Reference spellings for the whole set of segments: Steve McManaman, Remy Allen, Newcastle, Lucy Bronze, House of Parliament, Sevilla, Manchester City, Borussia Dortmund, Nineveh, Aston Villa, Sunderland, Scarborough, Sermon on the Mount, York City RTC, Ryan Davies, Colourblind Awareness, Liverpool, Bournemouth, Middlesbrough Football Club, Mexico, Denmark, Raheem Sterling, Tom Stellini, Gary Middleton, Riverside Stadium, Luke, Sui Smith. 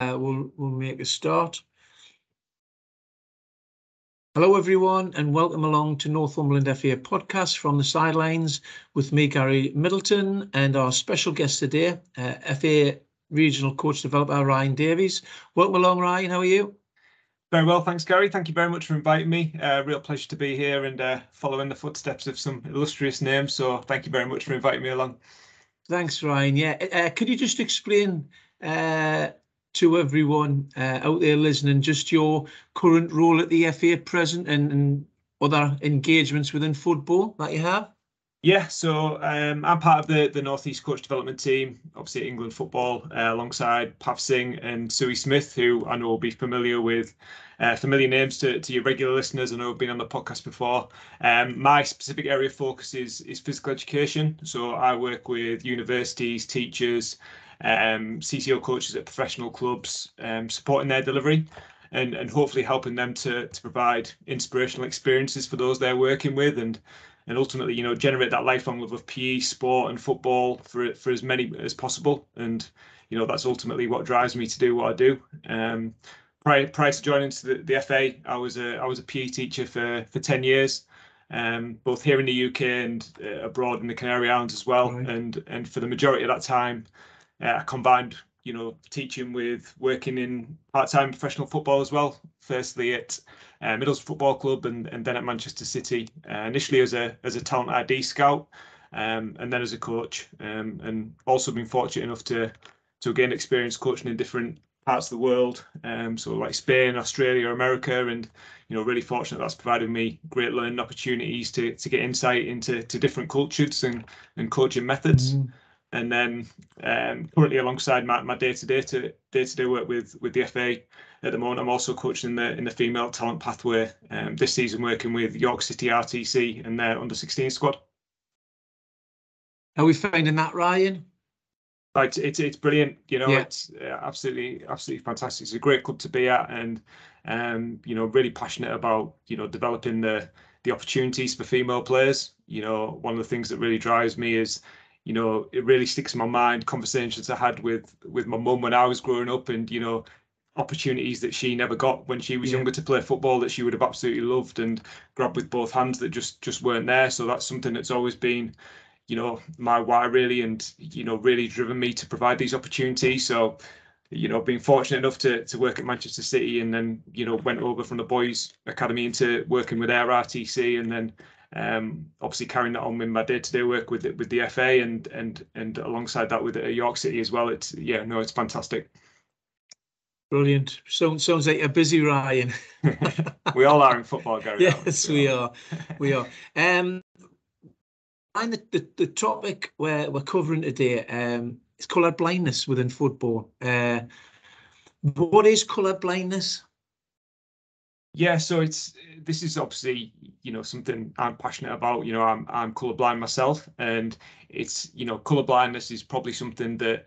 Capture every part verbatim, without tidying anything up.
uh, we'll, we'll make a start. Hello everyone and welcome along to Northumberland F A podcast from the sidelines with me, Gary Middleton, and our special guest today, uh, F A Regional Coach Developer Ryan Davies. Welcome along, Ryan, how are you? Very well, thanks Gary. Thank you very much for inviting me. Uh, real pleasure to be here and uh, following the footsteps of some illustrious names, so thank you very much for inviting me along. Thanks, Ryan. Yeah, uh, could you just explain uh, to everyone uh, out there listening just your current role at the F A present and, and other engagements within football that you have? Yeah, so um, I'm part of the, the North East Coach Development team, obviously at England Football, uh, alongside Pav Singh and Sui Smith, who I know will be familiar with, uh, familiar names to, to your regular listeners. I know have been on the podcast before. Um, my specific area of focus is, is physical education. So I work with universities, teachers, um, C C O coaches at professional clubs, um, supporting their delivery. And, and hopefully helping them to, to provide inspirational experiences for those they're working with, and and ultimately, you know, generate that lifelong love of P E, sport and football for for as many as possible. And, you know, that's ultimately what drives me to do what I do. Um, prior prior to joining the, the F A, I was a I was a P E teacher for for ten years, um, both here in the U K and uh, abroad in the Canary Islands as well. Right. And and for the majority of that time, uh, I combined, you know, teaching with working in part-time professional football as well. Firstly at uh, Middlesbrough Football Club and, and then at Manchester City, uh, initially as a as a talent I D scout, um, and then as a coach, um, and also been fortunate enough to to gain experience coaching in different parts of the world, um, so like Spain, Australia, America, and, you know, really fortunate that's provided me great learning opportunities to to get insight into to different cultures and and coaching methods. Mm. And then um, currently, alongside my, my day-to-day to day-to-day work with with the F A at the moment, I'm also coaching in the in the female talent pathway. Um, this season, working with York City R T C and their under sixteen squad. How are we finding that, Ryan? Like it's it's brilliant. You know, yeah. It's absolutely absolutely fantastic. It's a great club to be at, and um, you know, really passionate about, you know, developing the the opportunities for female players. You know, one of the things that really drives me is, you know, it really sticks in my mind conversations I had with with my mum when I was growing up, and, you know, opportunities that she never got when she was yeah. younger to play football that she would have absolutely loved and grabbed with both hands that just just weren't there. So that's something that's always been, you know, my why really, and, you know, really driven me to provide these opportunities. So, you know, being fortunate enough to to work at Manchester City, and then, you know, went over from the boys academy into working with their R T C, and then Um, obviously carrying that on in my day-to-day work with with the F A, and and and alongside that with York City as well. It's yeah, no, it's fantastic. Brilliant. So, sounds like you're busy, Ryan. We all are in football, Gary. Yes, we are. We are. Um, and the, the the topic we're we're covering today um is colour blindness within football. Uh, what is colour blindness? Yeah, so it's this is obviously, you know, something I'm passionate about. You know, I'm I'm colourblind myself, and it's, you know, colourblindness is probably something that,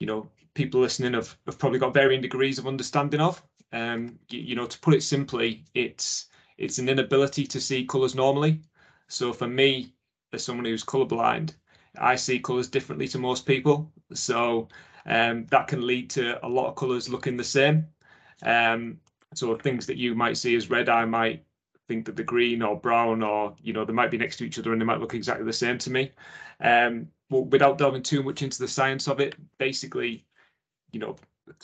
you know, people listening have, have probably got varying degrees of understanding of. Um, you, you know, to put it simply, it's it's an inability to see colours normally. So for me, as someone who's colourblind, I see colours differently to most people. So um, that can lead to a lot of colours looking the same. Um, So things that you might see as red, I might think that the green or brown, or, you know, they might be next to each other and they might look exactly the same to me. Um, well, without delving too much into the science of it, basically, you know,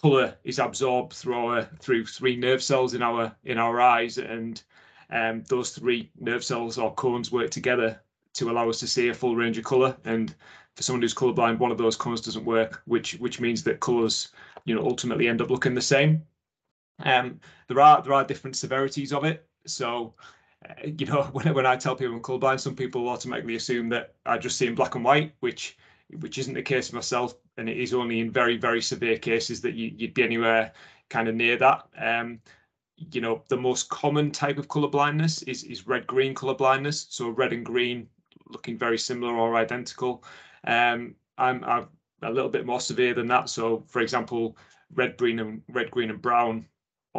colour is absorbed through our, through three nerve cells in our in our eyes, and um, those three nerve cells or cones work together to allow us to see a full range of colour. And for someone who's colourblind, one of those cones doesn't work, which which means that colours, you know, ultimately end up looking the same. Um, there are there are different severities of it. So, uh, you know, when when I tell people I'm colourblind, some people automatically assume that I just see in black and white, which which isn't the case for myself, and it is only in very very severe cases that you, you'd be anywhere kind of near that. Um, you know, the most common type of colour blindness is is red green colour blindness. So red and green looking very similar or identical. Um, I'm I'm a little bit more severe than that. So, for example, red green and red green and brown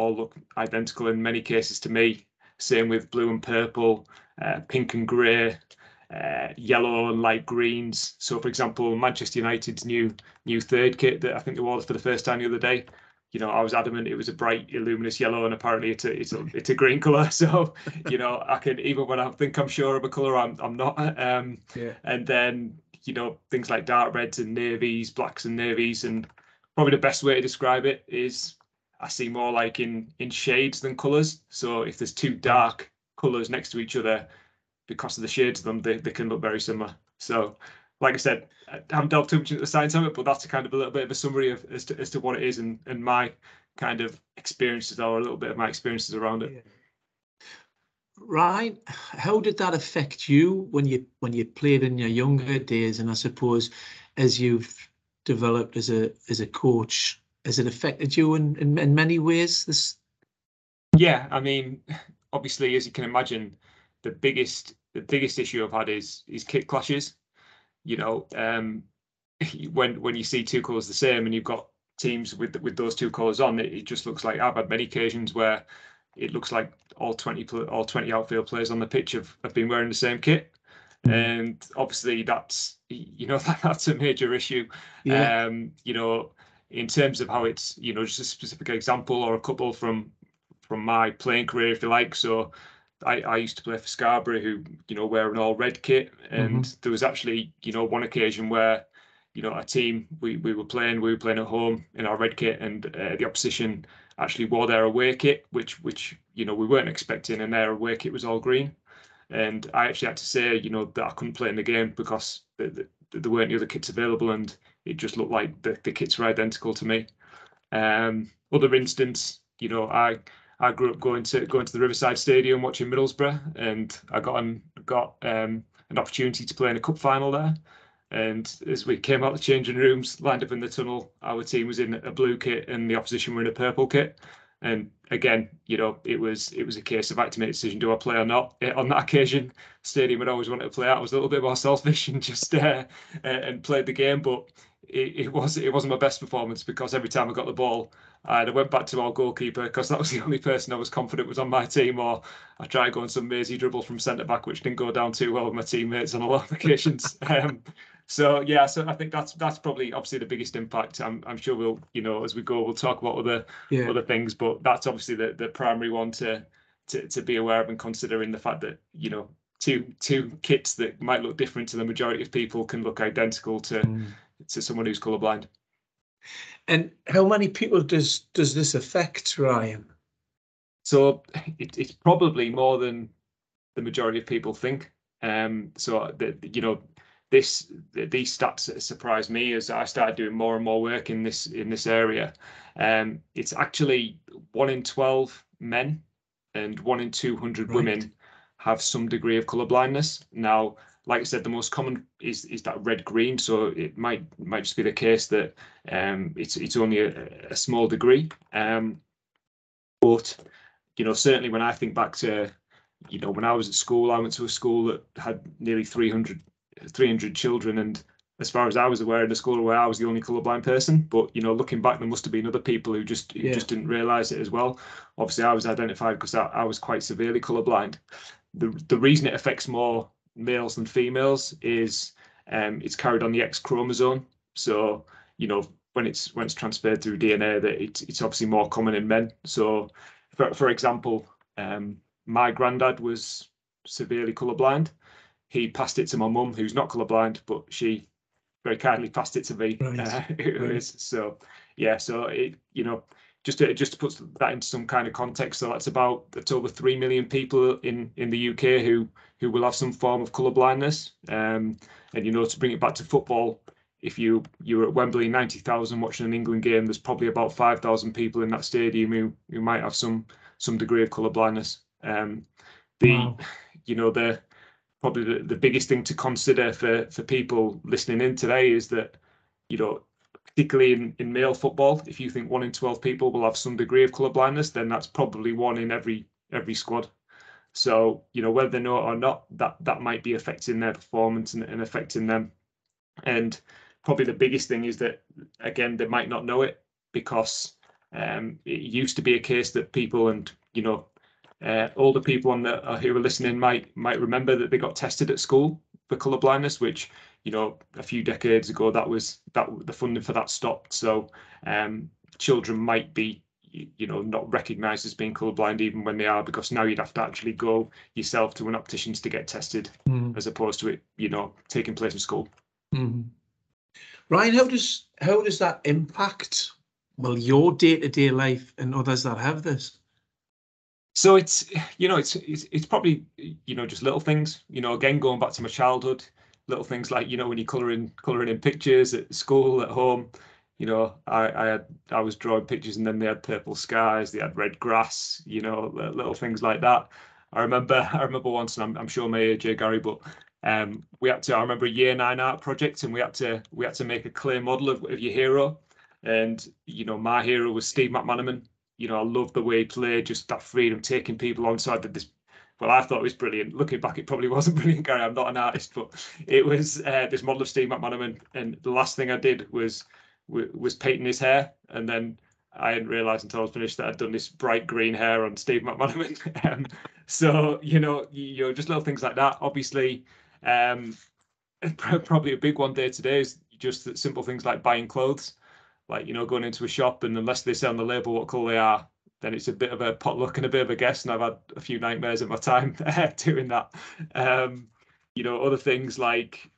all look identical in many cases to me. Same with blue and purple, uh, pink and grey, uh, yellow and light greens. So, for example, Manchester United's new new third kit that I think they wore for the first time the other day, you know, I was adamant it was a bright, luminous yellow, and apparently it's a, it's a, it's a green colour. So, you know, I can, even when I think I'm sure of a colour, I'm I'm not. Um, yeah. And then, you know, things like dark reds and navies, blacks and navies, and probably the best way to describe it is I see more like in in shades than colours. So if there's two dark colours next to each other, because of the shades of them, they, they can look very similar. So, like I said, I haven't delved too much into the science of it, but that's a kind of a little bit of a summary of as to, as to what it is and, and my kind of experiences, or a little bit of my experiences around it. Yeah. Ryan, how did that affect you when you when you played in your younger days, and I suppose as you've developed as a as a coach, has it affected you in in, in many ways? This. Yeah, I mean, obviously, as you can imagine, the biggest the biggest issue I've had is is kit clashes. You know, um, when when you see two colours the same and you've got teams with with those two colours on, it, it just looks like, I've had many occasions where it looks like all twenty all twenty outfield players on the pitch have, have been wearing the same kit, and obviously that's you know that, that's a major issue. Yeah. Um, you know, in terms of how it's you know just a specific example or a couple from from my playing career, if you like. So I, I used to play for Scarborough, who, you know, wear an all red kit. And mm-hmm. there was actually, you know, one occasion where, you know, a team, we, we were playing, we were playing at home in our red kit, and uh, the opposition actually wore their away kit, which, which, you know, we weren't expecting, and their away kit was all green. And I actually had to say, you know, that I couldn't play in the game because the, the, the, there weren't the other kits available, and it just looked like the, the kits were identical to me. Um, other instance, you know, I... I grew up going to going to the Riverside Stadium watching Middlesbrough, and I got an got um, an opportunity to play in a cup final there. And as we came out of the changing rooms, lined up in the tunnel, our team was in a blue kit and the opposition were in a purple kit. And again, you know, it was it was a case of I had to make a decision: do I play or not? On that occasion, stadium had always wanted to play out. I was a little bit more selfish and just uh, and played the game, but it, it was it wasn't my best performance, because every time I got the ball, and I went back to our goalkeeper because that was the only person I was confident was on my team, or I tried going some mazy dribble from centre-back, which didn't go down too well with my teammates on a lot of occasions. um, so, yeah, so I think that's that's probably obviously the biggest impact. I'm I'm sure we'll, you know, as we go, we'll talk about other yeah. other things, but that's obviously the, the primary one to, to to be aware of and considering the fact that, you know, two two kits that might look different to the majority of people can look identical to, mm. to someone who's colourblind. And how many people does does this affect, Ryan? So it, it's probably more than the majority of people think. Um, so the, you know, this these stats surprised me as I started doing more and more work in this in this area. Um, it's actually one in twelve men and one in two hundred right. women have some degree of colour blindness. Now, like I said, the most common is is that red green. So it might might just be the case that um, it's it's only a, a small degree. Um, but you know, certainly when I think back to, you know, when I was at school, I went to a school that had nearly three hundred children, and as far as I was aware, in the school where I was the only colourblind person. But you know, looking back, there must have been other people who just who yeah. just didn't realise it as well. Obviously, I was identified because I, I was quite severely colourblind. The the reason it affects more males than females is um, it's carried on the X chromosome. So you know, when it's when it's transferred through D N A, that it's it's obviously more common in men. So for for example, um, my granddad was severely colourblind. He passed it to my mum, who's not colourblind, but she very kindly passed it to me. Right. Uh, who right. is so yeah. So it you know just to, just to put that into some kind of context. So that's about that's over three million people in in the U K who. who will have some form of colour blindness. Um, and, you know, to bring it back to football, if you, you were at Wembley, ninety thousand watching an England game, there's probably about five thousand people in that stadium who, who might have some some degree of colour blindness. Um, the, wow. you know, the probably the, the biggest thing to consider for, for people listening in today is that, you know, particularly in, in male football, if you think one in twelve people will have some degree of colour blindness, then that's probably one in every every squad. So, you know, whether they know it or not, that, that might be affecting their performance and, and affecting them. And probably the biggest thing is that, again, they might not know it because um, it used to be a case that people and, you know, uh, older people on the, uh, who are listening might might remember that they got tested at school for colour blindness, which, you know, a few decades ago, that was that the funding for that stopped. So um, children might be, you know, not recognised as being colourblind even when they are, because now you'd have to actually go yourself to an optician's to get tested, mm. as opposed to it, you know, taking place in school. Mm-hmm. Ryan, how does how does that impact, well, your day-to-day life and others that have this? So it's, you know, it's, it's it's probably, you know, just little things, you know, again, going back to my childhood, little things like, you know, when you're colouring, colouring in pictures at school, at home, you know, I, I had, I was drawing pictures and then they had purple skies, they had red grass, you know, little things like that. I remember, I remember once, and I'm, I'm sure my A J Gary, but um, we had to, I remember a year nine art project, and we had to, we had to make a clear model of, of your hero. And, you know, my hero was Steve McManaman. You know, I love the way he played, just that freedom, taking people on. So I did this, well, I thought it was brilliant. Looking back, it probably wasn't brilliant, Gary. I'm not an artist, but it was uh, this model of Steve McManaman. And the last thing I did was was painting his hair. And then I didn't realise until I was finished that I'd done this bright green hair on Steve McManaman. um, so, you know, you know, just little things like that. Obviously, um, probably a big one day today is just that simple things like buying clothes. Like, you know, going into a shop and unless they say on the label what colour they are, then it's a bit of a potluck and a bit of a guess. And I've had a few nightmares at my time doing that. Um, you know, other things like,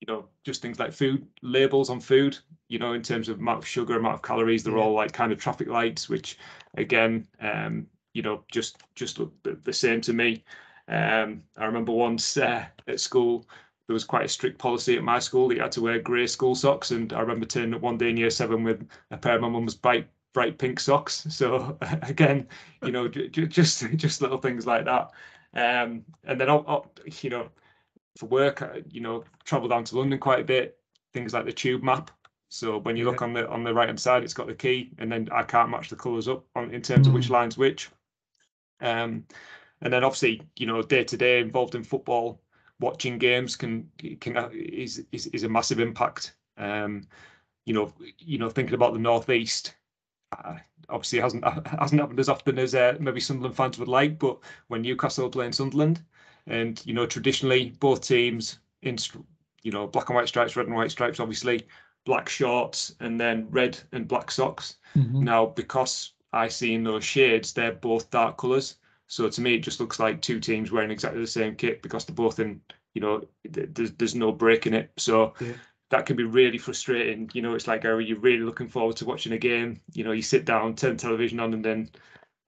you know, just things like food, labels on food, you know, in terms of amount of sugar, amount of calories, they're yeah. all like kind of traffic lights, which again, um, you know, just just look the same to me. Um, I remember once uh, at school, there was quite a strict policy at my school that you had to wear grey school socks. And I remember turning up one day in year seven with a pair of my mum's bright, bright pink socks. So again, you know, j- j- just just little things like that. Um, and then, I'll, I'll, you know, for work, I, you know, travel down to London quite a bit, things like the tube map. So when you look on the on the right hand side, it's got the key, and then I can't match the colours up on, in terms mm. of which line's which. Um, and then obviously, you know, day to day involved in football, watching games can can is is, is a massive impact. Um, you know, you know, thinking about the Northeast, uh, obviously hasn't hasn't happened as often as uh, maybe Sunderland fans would like. But when Newcastle play in Sunderland, and you know, traditionally both teams in you know black and white stripes, red and white stripes, obviously black shorts and then red and black socks. Mm-hmm. Now, because I see in those shades, they're both dark colours. So to me, it just looks like two teams wearing exactly the same kit because they're both in, you know, there's there's no break in it. So yeah. that can be really frustrating. You know, it's like, are you really looking forward to watching a game? You know, you sit down, turn television on, and then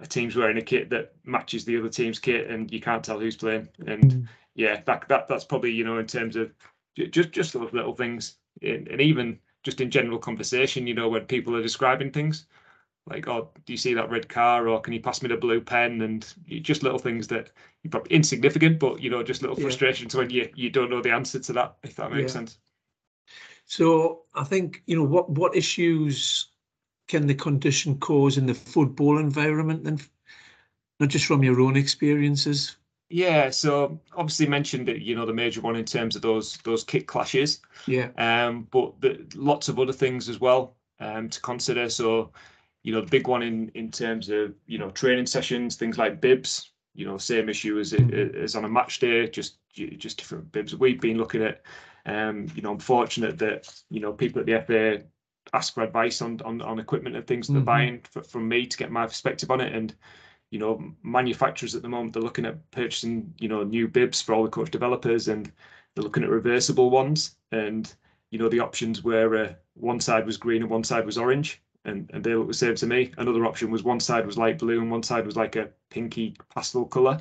a team's wearing a kit that matches the other team's kit, and you can't tell who's playing. And mm-hmm. yeah, that that that's probably, you know, in terms of just just sort of little things, and even just in general conversation, you know, when people are describing things. Like, oh, do you see that red car, or can you pass me the blue pen? And just little things that are probably insignificant, but, you know, just little yeah. frustrations when you, you don't know the answer to that, if that makes yeah. sense. So I think, you know, what, what issues can the condition cause in the football environment, then, not just from your own experiences? Yeah, so obviously mentioned that, you know, the major one in terms of those those kit clashes. Yeah. Um, but the, lots of other things as well um, to consider. So, you know, the big one in, in terms of, you know, training sessions, things like bibs, you know, same issue as as on a match day, just just different bibs. We've been looking at, um, you know, I'm fortunate that, you know, people at the F A ask for advice on, on, on equipment and things mm-hmm. they're buying for, from me to get my perspective on it. And, you know, manufacturers at the moment, they're looking at purchasing, you know, new bibs for all the coach developers, and they're looking at reversible ones. And, you know, the options were uh, one side was green and one side was orange. And, and they look the same to me. Another option was one side was light blue and one side was like a pinky pastel colour.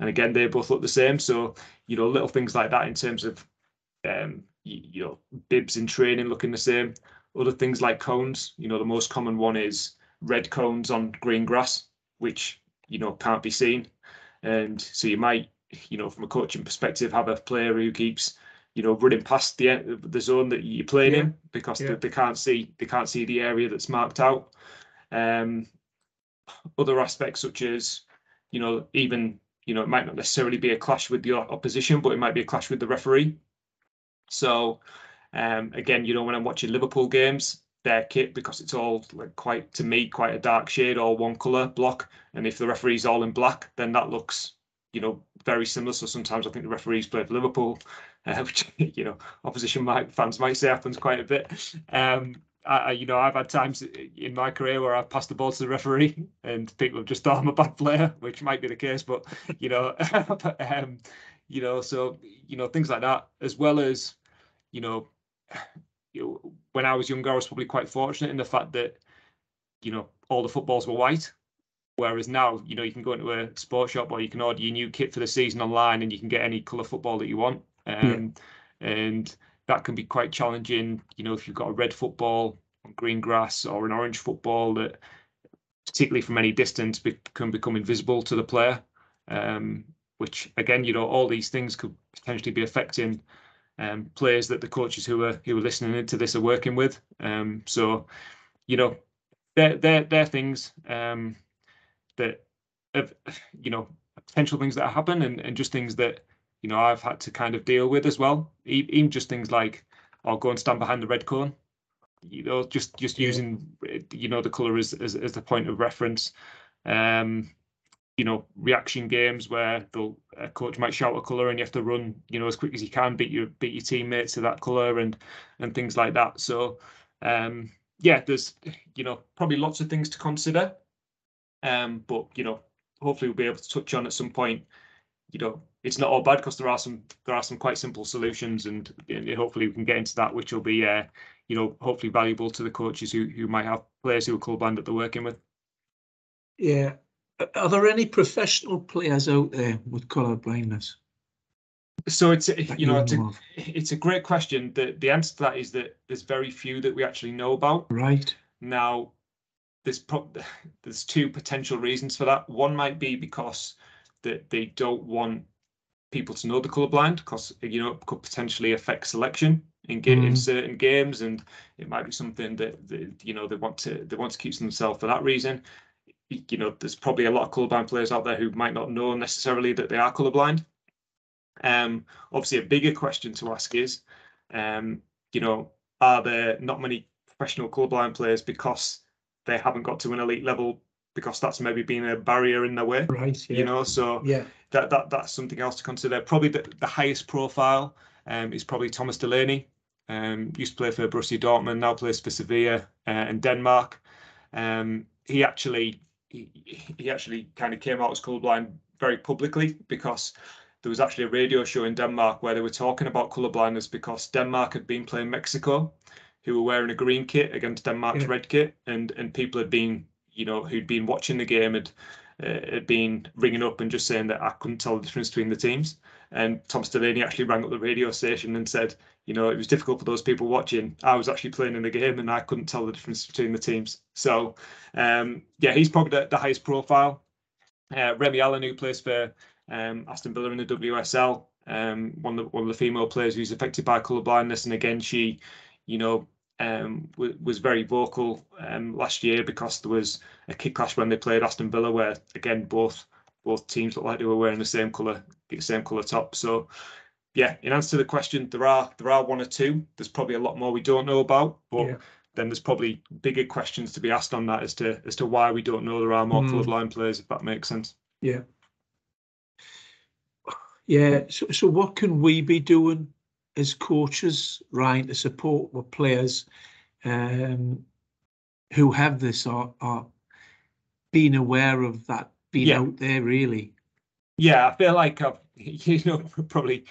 And again, they both look the same. So, you know, little things like that in terms of, um, you, you know, bibs in training looking the same. Other things like cones, you know, the most common one is red cones on green grass, which, you know, can't be seen. And so you might, you know, from a coaching perspective, have a player who keeps, you know, running past the the zone that you're playing yeah. in because yeah. they, they can't see they can't see the area that's marked out. Um, other aspects such as, you know, even, you know, it might not necessarily be a clash with the opposition, but it might be a clash with the referee. So, um, again, you know, when I'm watching Liverpool games, their kit, because it's all like quite, to me, quite a dark shade or one colour block. And if the referee's all in black, then that looks, you know, very similar. So sometimes I think the referees play for Liverpool, uh, which, you know, opposition might, fans might say happens quite a bit. Um, I, you know, I've had times in my career where I've passed the ball to the referee and people have just thought I'm a bad player, which might be the case, but, you know, um, you know, so, you know, things like that, as well as, you know, when I was younger, I was probably quite fortunate in the fact that, you know, all the footballs were white. Whereas now, you know, you can go into a sports shop or you can order your new kit for the season online and you can get any colour football that you want. Um, yeah. And that can be quite challenging, you know, if you've got a red football on green grass or an orange football that, particularly from any distance, be, can become invisible to the player, um, which, again, you know, all these things could potentially be affecting um, players that the coaches who are who are listening into this are working with. Um, so, you know, they're, they're, they're things... Um, that of you know potential things that happen and, and just things that you know I've had to kind of deal with as well, even just things like I'll go and stand behind the red cone, you know just just using you know the colour as, as as the point of reference, um you know reaction games where the coach might shout a colour and you have to run you know as quick as you can, beat your beat your teammates to that colour and and things like that. So um yeah there's you know probably lots of things to consider. Um, but, you know, hopefully we'll be able to touch on at some point, you know, it's not all bad because there are some there are some quite simple solutions and, and hopefully we can get into that, which will be, uh, you know, hopefully valuable to the coaches who, who might have players who are colourblind that they're working with. Yeah. Are there any professional players out there with colour blindness? So it's, a, you know, it's a, it's a great question. The, the answer to that is that there's very few that we actually know about. Right. Now, There's, pro- there's two potential reasons for that. One might be because that they don't want people to know the colourblind because you know it could potentially affect selection in, ga- mm-hmm. in certain games, and it might be something that, that you know they want to they want to keep to themselves for that reason. You know, there's probably a lot of colourblind players out there who might not know necessarily that they are colourblind. Um, obviously, a bigger question to ask is, um, you know, are there not many professional colourblind players because they haven't got to an elite level because that's maybe been a barrier in their way, right? Yeah. You know, so yeah, that that that's something else to consider. Probably the, the highest profile um, is probably Tom Stellini. Um, used to play for Borussia Dortmund, now plays for Sevilla uh, and Denmark. Um, he actually he, he actually kind of came out as colourblind very publicly because there was actually a radio show in Denmark where they were talking about colourblindness because Denmark had been playing Mexico, who were wearing a green kit against Denmark's yeah. red kit, and and people had been, you know, who'd been watching the game had, uh, had been ringing up and just saying that I couldn't tell the difference between the teams. And Tom Stellini actually rang up the radio station and said, you know, it was difficult for those people watching. I was actually playing in a game and I couldn't tell the difference between the teams. So, um, yeah, he's probably the, the highest profile. Uh, Remy Allen, who plays for um, Aston Villa in the W S L, um, one of the, one of the female players who's affected by colour blindness, and again, she, you know, um, w- was very vocal um, last year because there was a kick clash when they played Aston Villa, where again both both teams looked like they were wearing the same colour, the same colour top. So, yeah, in answer to the question, there are there are one or two. There's probably a lot more we don't know about, but yeah. then there's probably bigger questions to be asked on that as to as to why we don't know there are more mm. colourblind players, if that makes sense. Yeah. Yeah. So, so what can we be doing as coaches, Ryan, to support the players um, who have this or, or being aware of that, being yeah. out there, really? Yeah, I feel like I've, you know, probably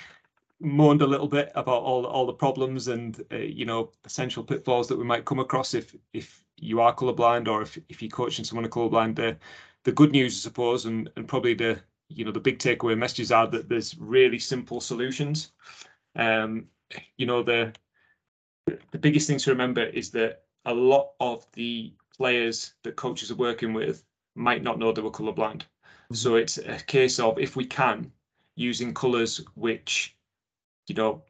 moaned a little bit about all all the problems and, uh, you know, potential pitfalls that we might come across if if you are colourblind or if, if you're coaching someone colourblind. The, the good news, I suppose, and, and probably the, you know, the big takeaway messages are that there's really simple solutions. Um, you know, the the biggest thing to remember is that a lot of the players that coaches are working with might not know they were colourblind. Mm-hmm. So it's a case of, if we can, using colours which, you know,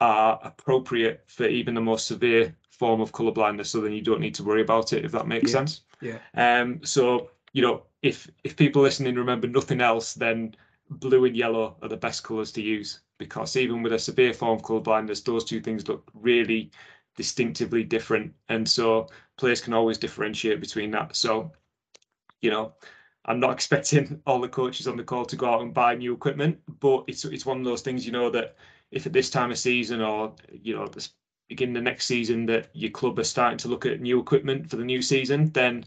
are appropriate for even the most severe form of colourblindness, so then you don't need to worry about it, if that makes yeah. sense. Yeah. Um, so, you know, if if people listening remember nothing else, then blue and yellow are the best colours to use, because even with a severe form of colourblindness, those two things look really distinctively different, and so players can always differentiate between that. So, you know, I'm not expecting all the coaches on the call to go out and buy new equipment, but it's it's one of those things, you know, that if at this time of season, or, you know, beginning of next season that your club are starting to look at new equipment for the new season, then,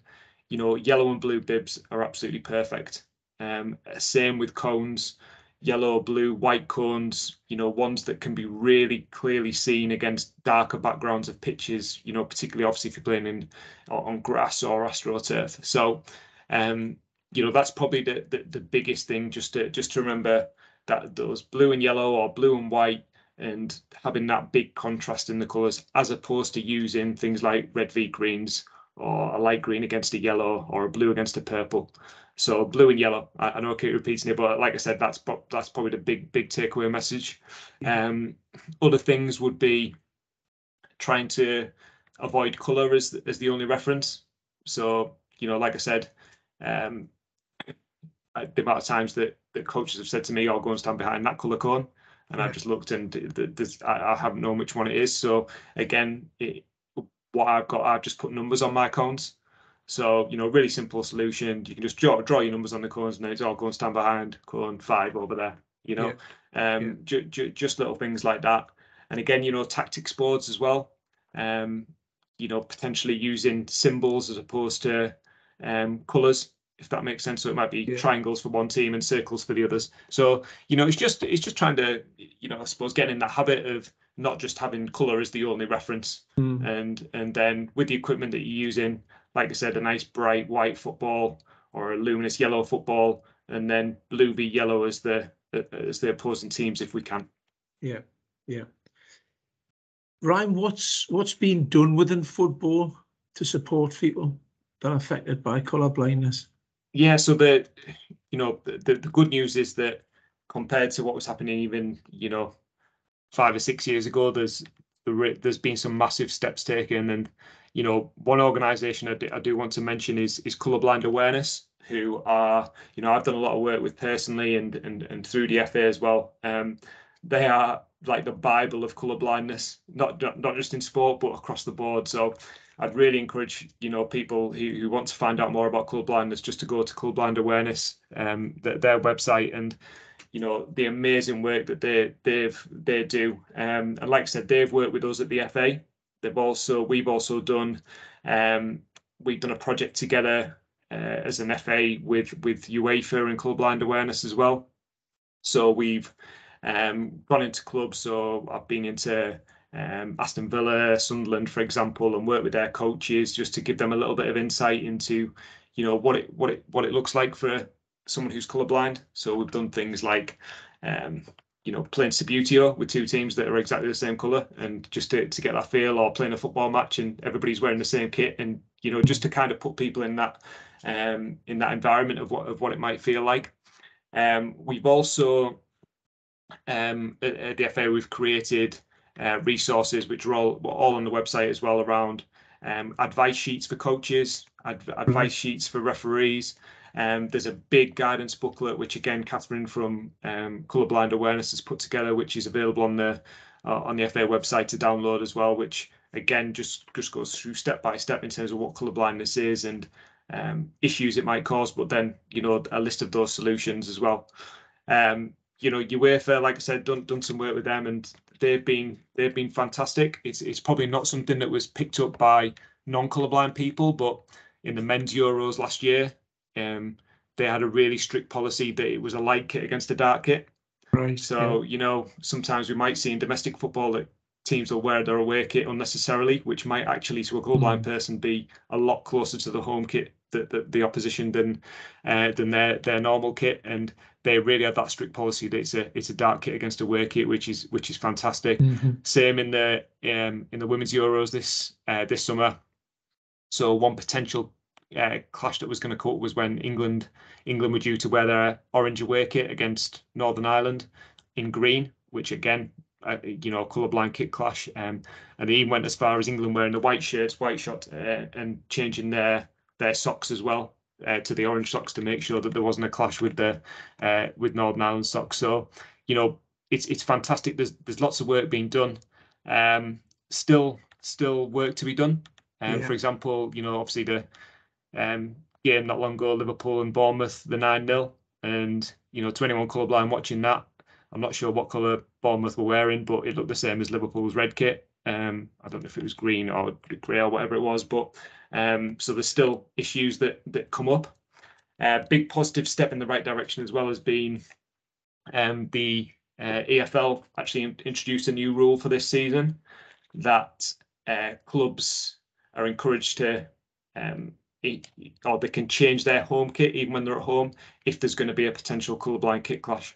you know, yellow and blue bibs are absolutely perfect. Um, same with cones, yellow, blue, white cones, you know, ones that can be really clearly seen against darker backgrounds of pitches, you know, particularly obviously if you're playing in, on grass or AstroTurf. So, um, you know, that's probably the, the, the biggest thing, just to, just to remember that those blue and yellow or blue and white, and having that big contrast in the colours, as opposed to using things like red v greens or a light green against a yellow or a blue against a purple. So blue and yellow, I, I know I keep repeating it, but like I said, that's that's probably the big, big takeaway message. Um, other things would be trying to avoid colour as, as the only reference. So, you know, like I said, um, the amount of times that, that coaches have said to me, oh, go and stand behind that colour cone. And yeah. I've just looked and there's, I, I haven't known which one it is. So again, it, what I've got, I've just put numbers on my cones. So, you know, really simple solution. You can just draw, draw your numbers on the cones and it's all go and stand behind cone five over there, you know, yeah. Um, yeah. Ju ju just little things like that. And again, you know, tactics boards as well, um, you know, potentially using symbols as opposed to um, colours, if that makes sense. So it might be yeah. triangles for one team and circles for the others. So, you know, it's just it's just trying to, you know, I suppose, get in that habit of not just having colour as the only reference. Mm. And and then with the equipment that you're using, like I said, a nice bright white football or a luminous yellow football, and then blue v yellow as the as the opposing teams if we can. Yeah, yeah. Ryan, what's what's being done within football to support people that are affected by colour blindness? Yeah, so the, you know, the, the good news is that compared to what was happening even, you know, five or six years ago, there's there's been some massive steps taken. And, you know, one organisation I, I do want to mention is is Colourblind Awareness, who are, you know, I've done a lot of work with personally and and, and through the F A as well. Um, they are like the Bible of colourblindness, not, not not just in sport, but across the board. So I'd really encourage, you know, people who, who want to find out more about colourblindness just to go to Colourblind Awareness, um, their, their website, and, you know, the amazing work that they they've they do. Um, and like I said, they've worked with us at the F A. They've also we've also done um, we've done a project together uh, as an F A with with UEFA and Colourblind Awareness as well. So we've um, gone into clubs. So I've been into Um, Aston Villa, Sunderland, for example, and work with their coaches just to give them a little bit of insight into, you know, what it what it what it looks like for someone who's colourblind. So we've done things like, um, you know, playing Subutio with two teams that are exactly the same colour, and just to to get that feel, or playing a football match and everybody's wearing the same kit, and you know, just to kind of put people in that um, in that environment of what of what it might feel like. Um, we've also um, at, at the F A we've created Uh, resources which are all, all on the website as well, around um, advice sheets for coaches, ad advice sheets for referees. Um, there's a big guidance booklet, which again, Catherine from um, Colourblind Awareness has put together, which is available on the uh, on the F A website to download as well, which again, just, just goes through step by step in terms of what colourblindness is and um, issues it might cause, but then, you know, a list of those solutions as well. Um, you know, UEFA, like I said, done, done some work with them, and They've been they've been fantastic. It's it's probably not something that was picked up by non-colourblind people, but in the men's Euros last year, um, they had a really strict policy that it was a light kit against a dark kit. Right. So yeah. You know, sometimes we might see in domestic football that teams will wear their away kit unnecessarily, which might actually, to a colourblind mm. person, be a lot closer to the home kit, that the, the opposition, than uh, than their their normal kit. And they really have that strict policy that it's a it's a dark kit against a wear kit, which is which is fantastic. Mm-hmm. Same in the um, in the women's Euros this uh, this summer. So one potential uh, clash that was going to come up was when England England were due to wear their orange away kit against Northern Ireland in green, which again, Uh, you know, colourblind kit clash, um, and they even went as far as England wearing the white shirts, white shot, uh, and changing their their socks as well uh, to the orange socks to make sure that there wasn't a clash with the uh, with Northern Ireland socks. So, you know, it's it's fantastic. There's there's lots of work being done. Um, still still work to be done. Um, yeah. For example, you know, obviously the um, game not long ago, Liverpool and Bournemouth, the nine nil, and you know, to anyone colourblind watching that, I'm not sure what colour Bournemouth were wearing, but it looked the same as Liverpool's red kit. Um, I don't know if it was green or grey or whatever it was, but um, so there's still issues that that come up. A uh, big positive step in the right direction as well has been um, the uh, E F L actually in introduced a new rule for this season that uh, clubs are encouraged to um, eat, or they can change their home kit even when they're at home if there's going to be a potential colourblind kit clash.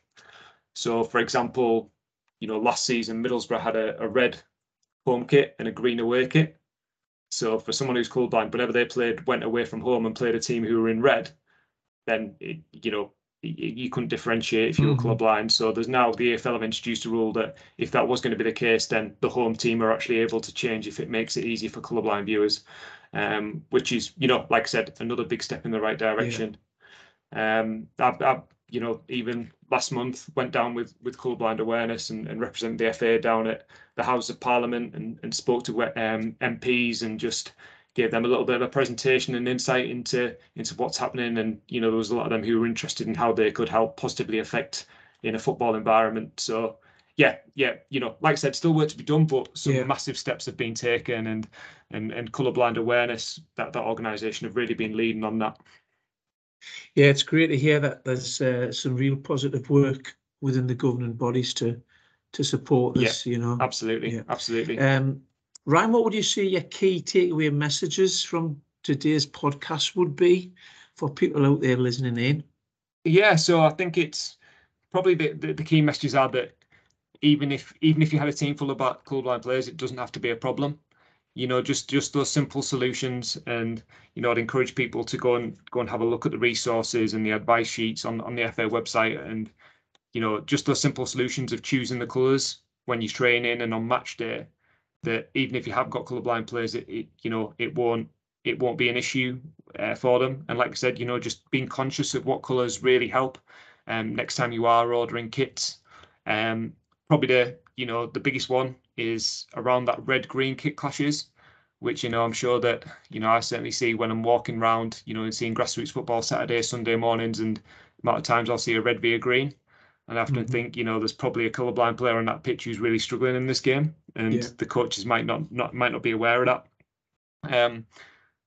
So, for example, you know, last season Middlesbrough had a, a red home kit and a green away kit. So for someone who's colourblind, whenever they played, went away from home and played a team who were in red, then it, you know, it, you couldn't differentiate if you were mm-hmm. colourblind. So there's now the E F L have introduced a rule that if that was going to be the case, then the home team are actually able to change if it makes it easy for colourblind viewers, um, which is, you know, like I said, another big step in the right direction. Yeah. Um, I, I, you know, even last month went down with with Colourblind Awareness and, and represented the F A down at the House of Parliament and, and spoke to um, M Ps and just gave them a little bit of a presentation and insight into into what's happening. And, you know, there was a lot of them who were interested in how they could help positively affect in a football environment. So, yeah, yeah, you know, like I said, still work to be done, but some yeah. massive steps have been taken, and and and Colourblind Awareness, that, that organisation have really been leading on that. Yeah, it's great to hear that there's uh, some real positive work within the governing bodies to to support this. Yeah, you know, absolutely, yeah. absolutely. Um, Ryan, what would you say your key takeaway messages from today's podcast would be for people out there listening in? Yeah, so I think it's probably the the, the key messages are that even if even if you had a team full of colourblind players, it doesn't have to be a problem. You know, just just those simple solutions. And, you know, I'd encourage people to go and go and have a look at the resources and the advice sheets on, on the F A website. And, you know, just those simple solutions of choosing the colours when you're training and on match day, that even if you have got colourblind players, it, it you know, it won't it won't be an issue uh, for them. And like I said, you know, just being conscious of what colours really help um, next time you are ordering kits. Um, probably the, you know, the biggest one is around that red-green kit clashes, which, you know, I'm sure that, you know, I certainly see when I'm walking around, you know, and seeing grassroots football Saturday, Sunday mornings, and the amount of times I'll see a red via green. And I often mm-hmm. think, you know, there's probably a colourblind player on that pitch who's really struggling in this game, and yeah. the coaches might not, not might not be aware of that. Um,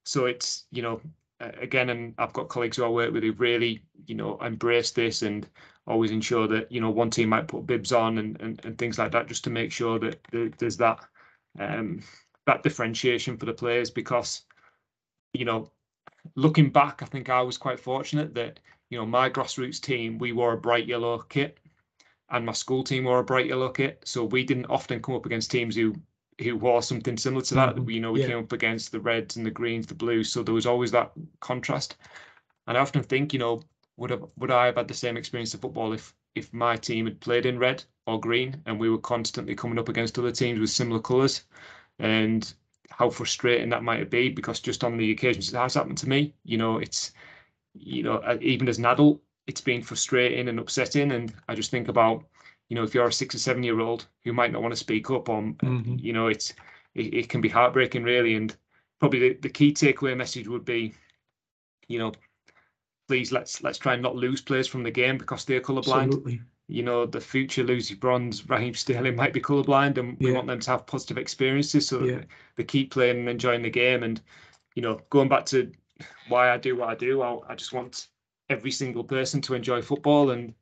so it's, you know, again, and I've got colleagues who I work with who really, you know, embrace this and always ensure that, you know, one team might put bibs on and, and, and things like that, just to make sure that there's that um, that differentiation for the players. Because, you know, looking back, I think I was quite fortunate that, you know, my grassroots team, we wore a bright yellow kit, and my school team wore a bright yellow kit. So we didn't often come up against teams who who wore something similar to that. You know, we yeah. came up against the reds and the greens, the blues. So there was always that contrast. And I often think, you know, would have would I have had the same experience of football if if my team had played in red or green and we were constantly coming up against other teams with similar colours, and how frustrating that might have been. Because just on the occasions that has happened to me, you know, it's, you know, even as an adult, it's been frustrating and upsetting. And I just think about, you know, if you're a six or seven year old who might not want to speak up on, mm-hmm. you know, it's it, it can be heartbreaking, really. And probably the, the key takeaway message would be, you know, please let's let's try and not lose players from the game because they're colourblind. Absolutely. You know, the future Lucy Bronze, Raheem Sterling might be colourblind, and we yeah. want them to have positive experiences so that yeah. they keep playing and enjoying the game. And, you know, going back to why I do what I do, I, I just want every single person to enjoy football. And,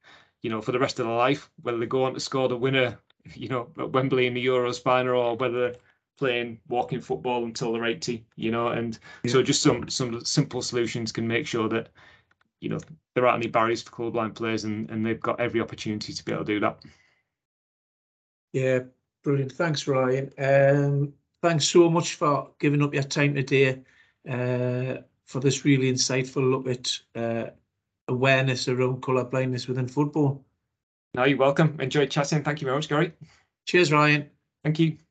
you know, for the rest of their life, whether they go on to score the winner, you know, at Wembley in the Euros final, or whether playing walking football until they're eighty, you know. And yeah. so just some some simple solutions can make sure that, you know, there aren't any barriers for colourblind players, and, and they've got every opportunity to be able to do that. Yeah, brilliant. Thanks, Ryan. Um, thanks so much for giving up your time today uh, for this really insightful look at uh, awareness around colour blindness within football. No, you're welcome. Enjoyed chatting. Thank you very much, Gary. Cheers, Ryan. Thank you.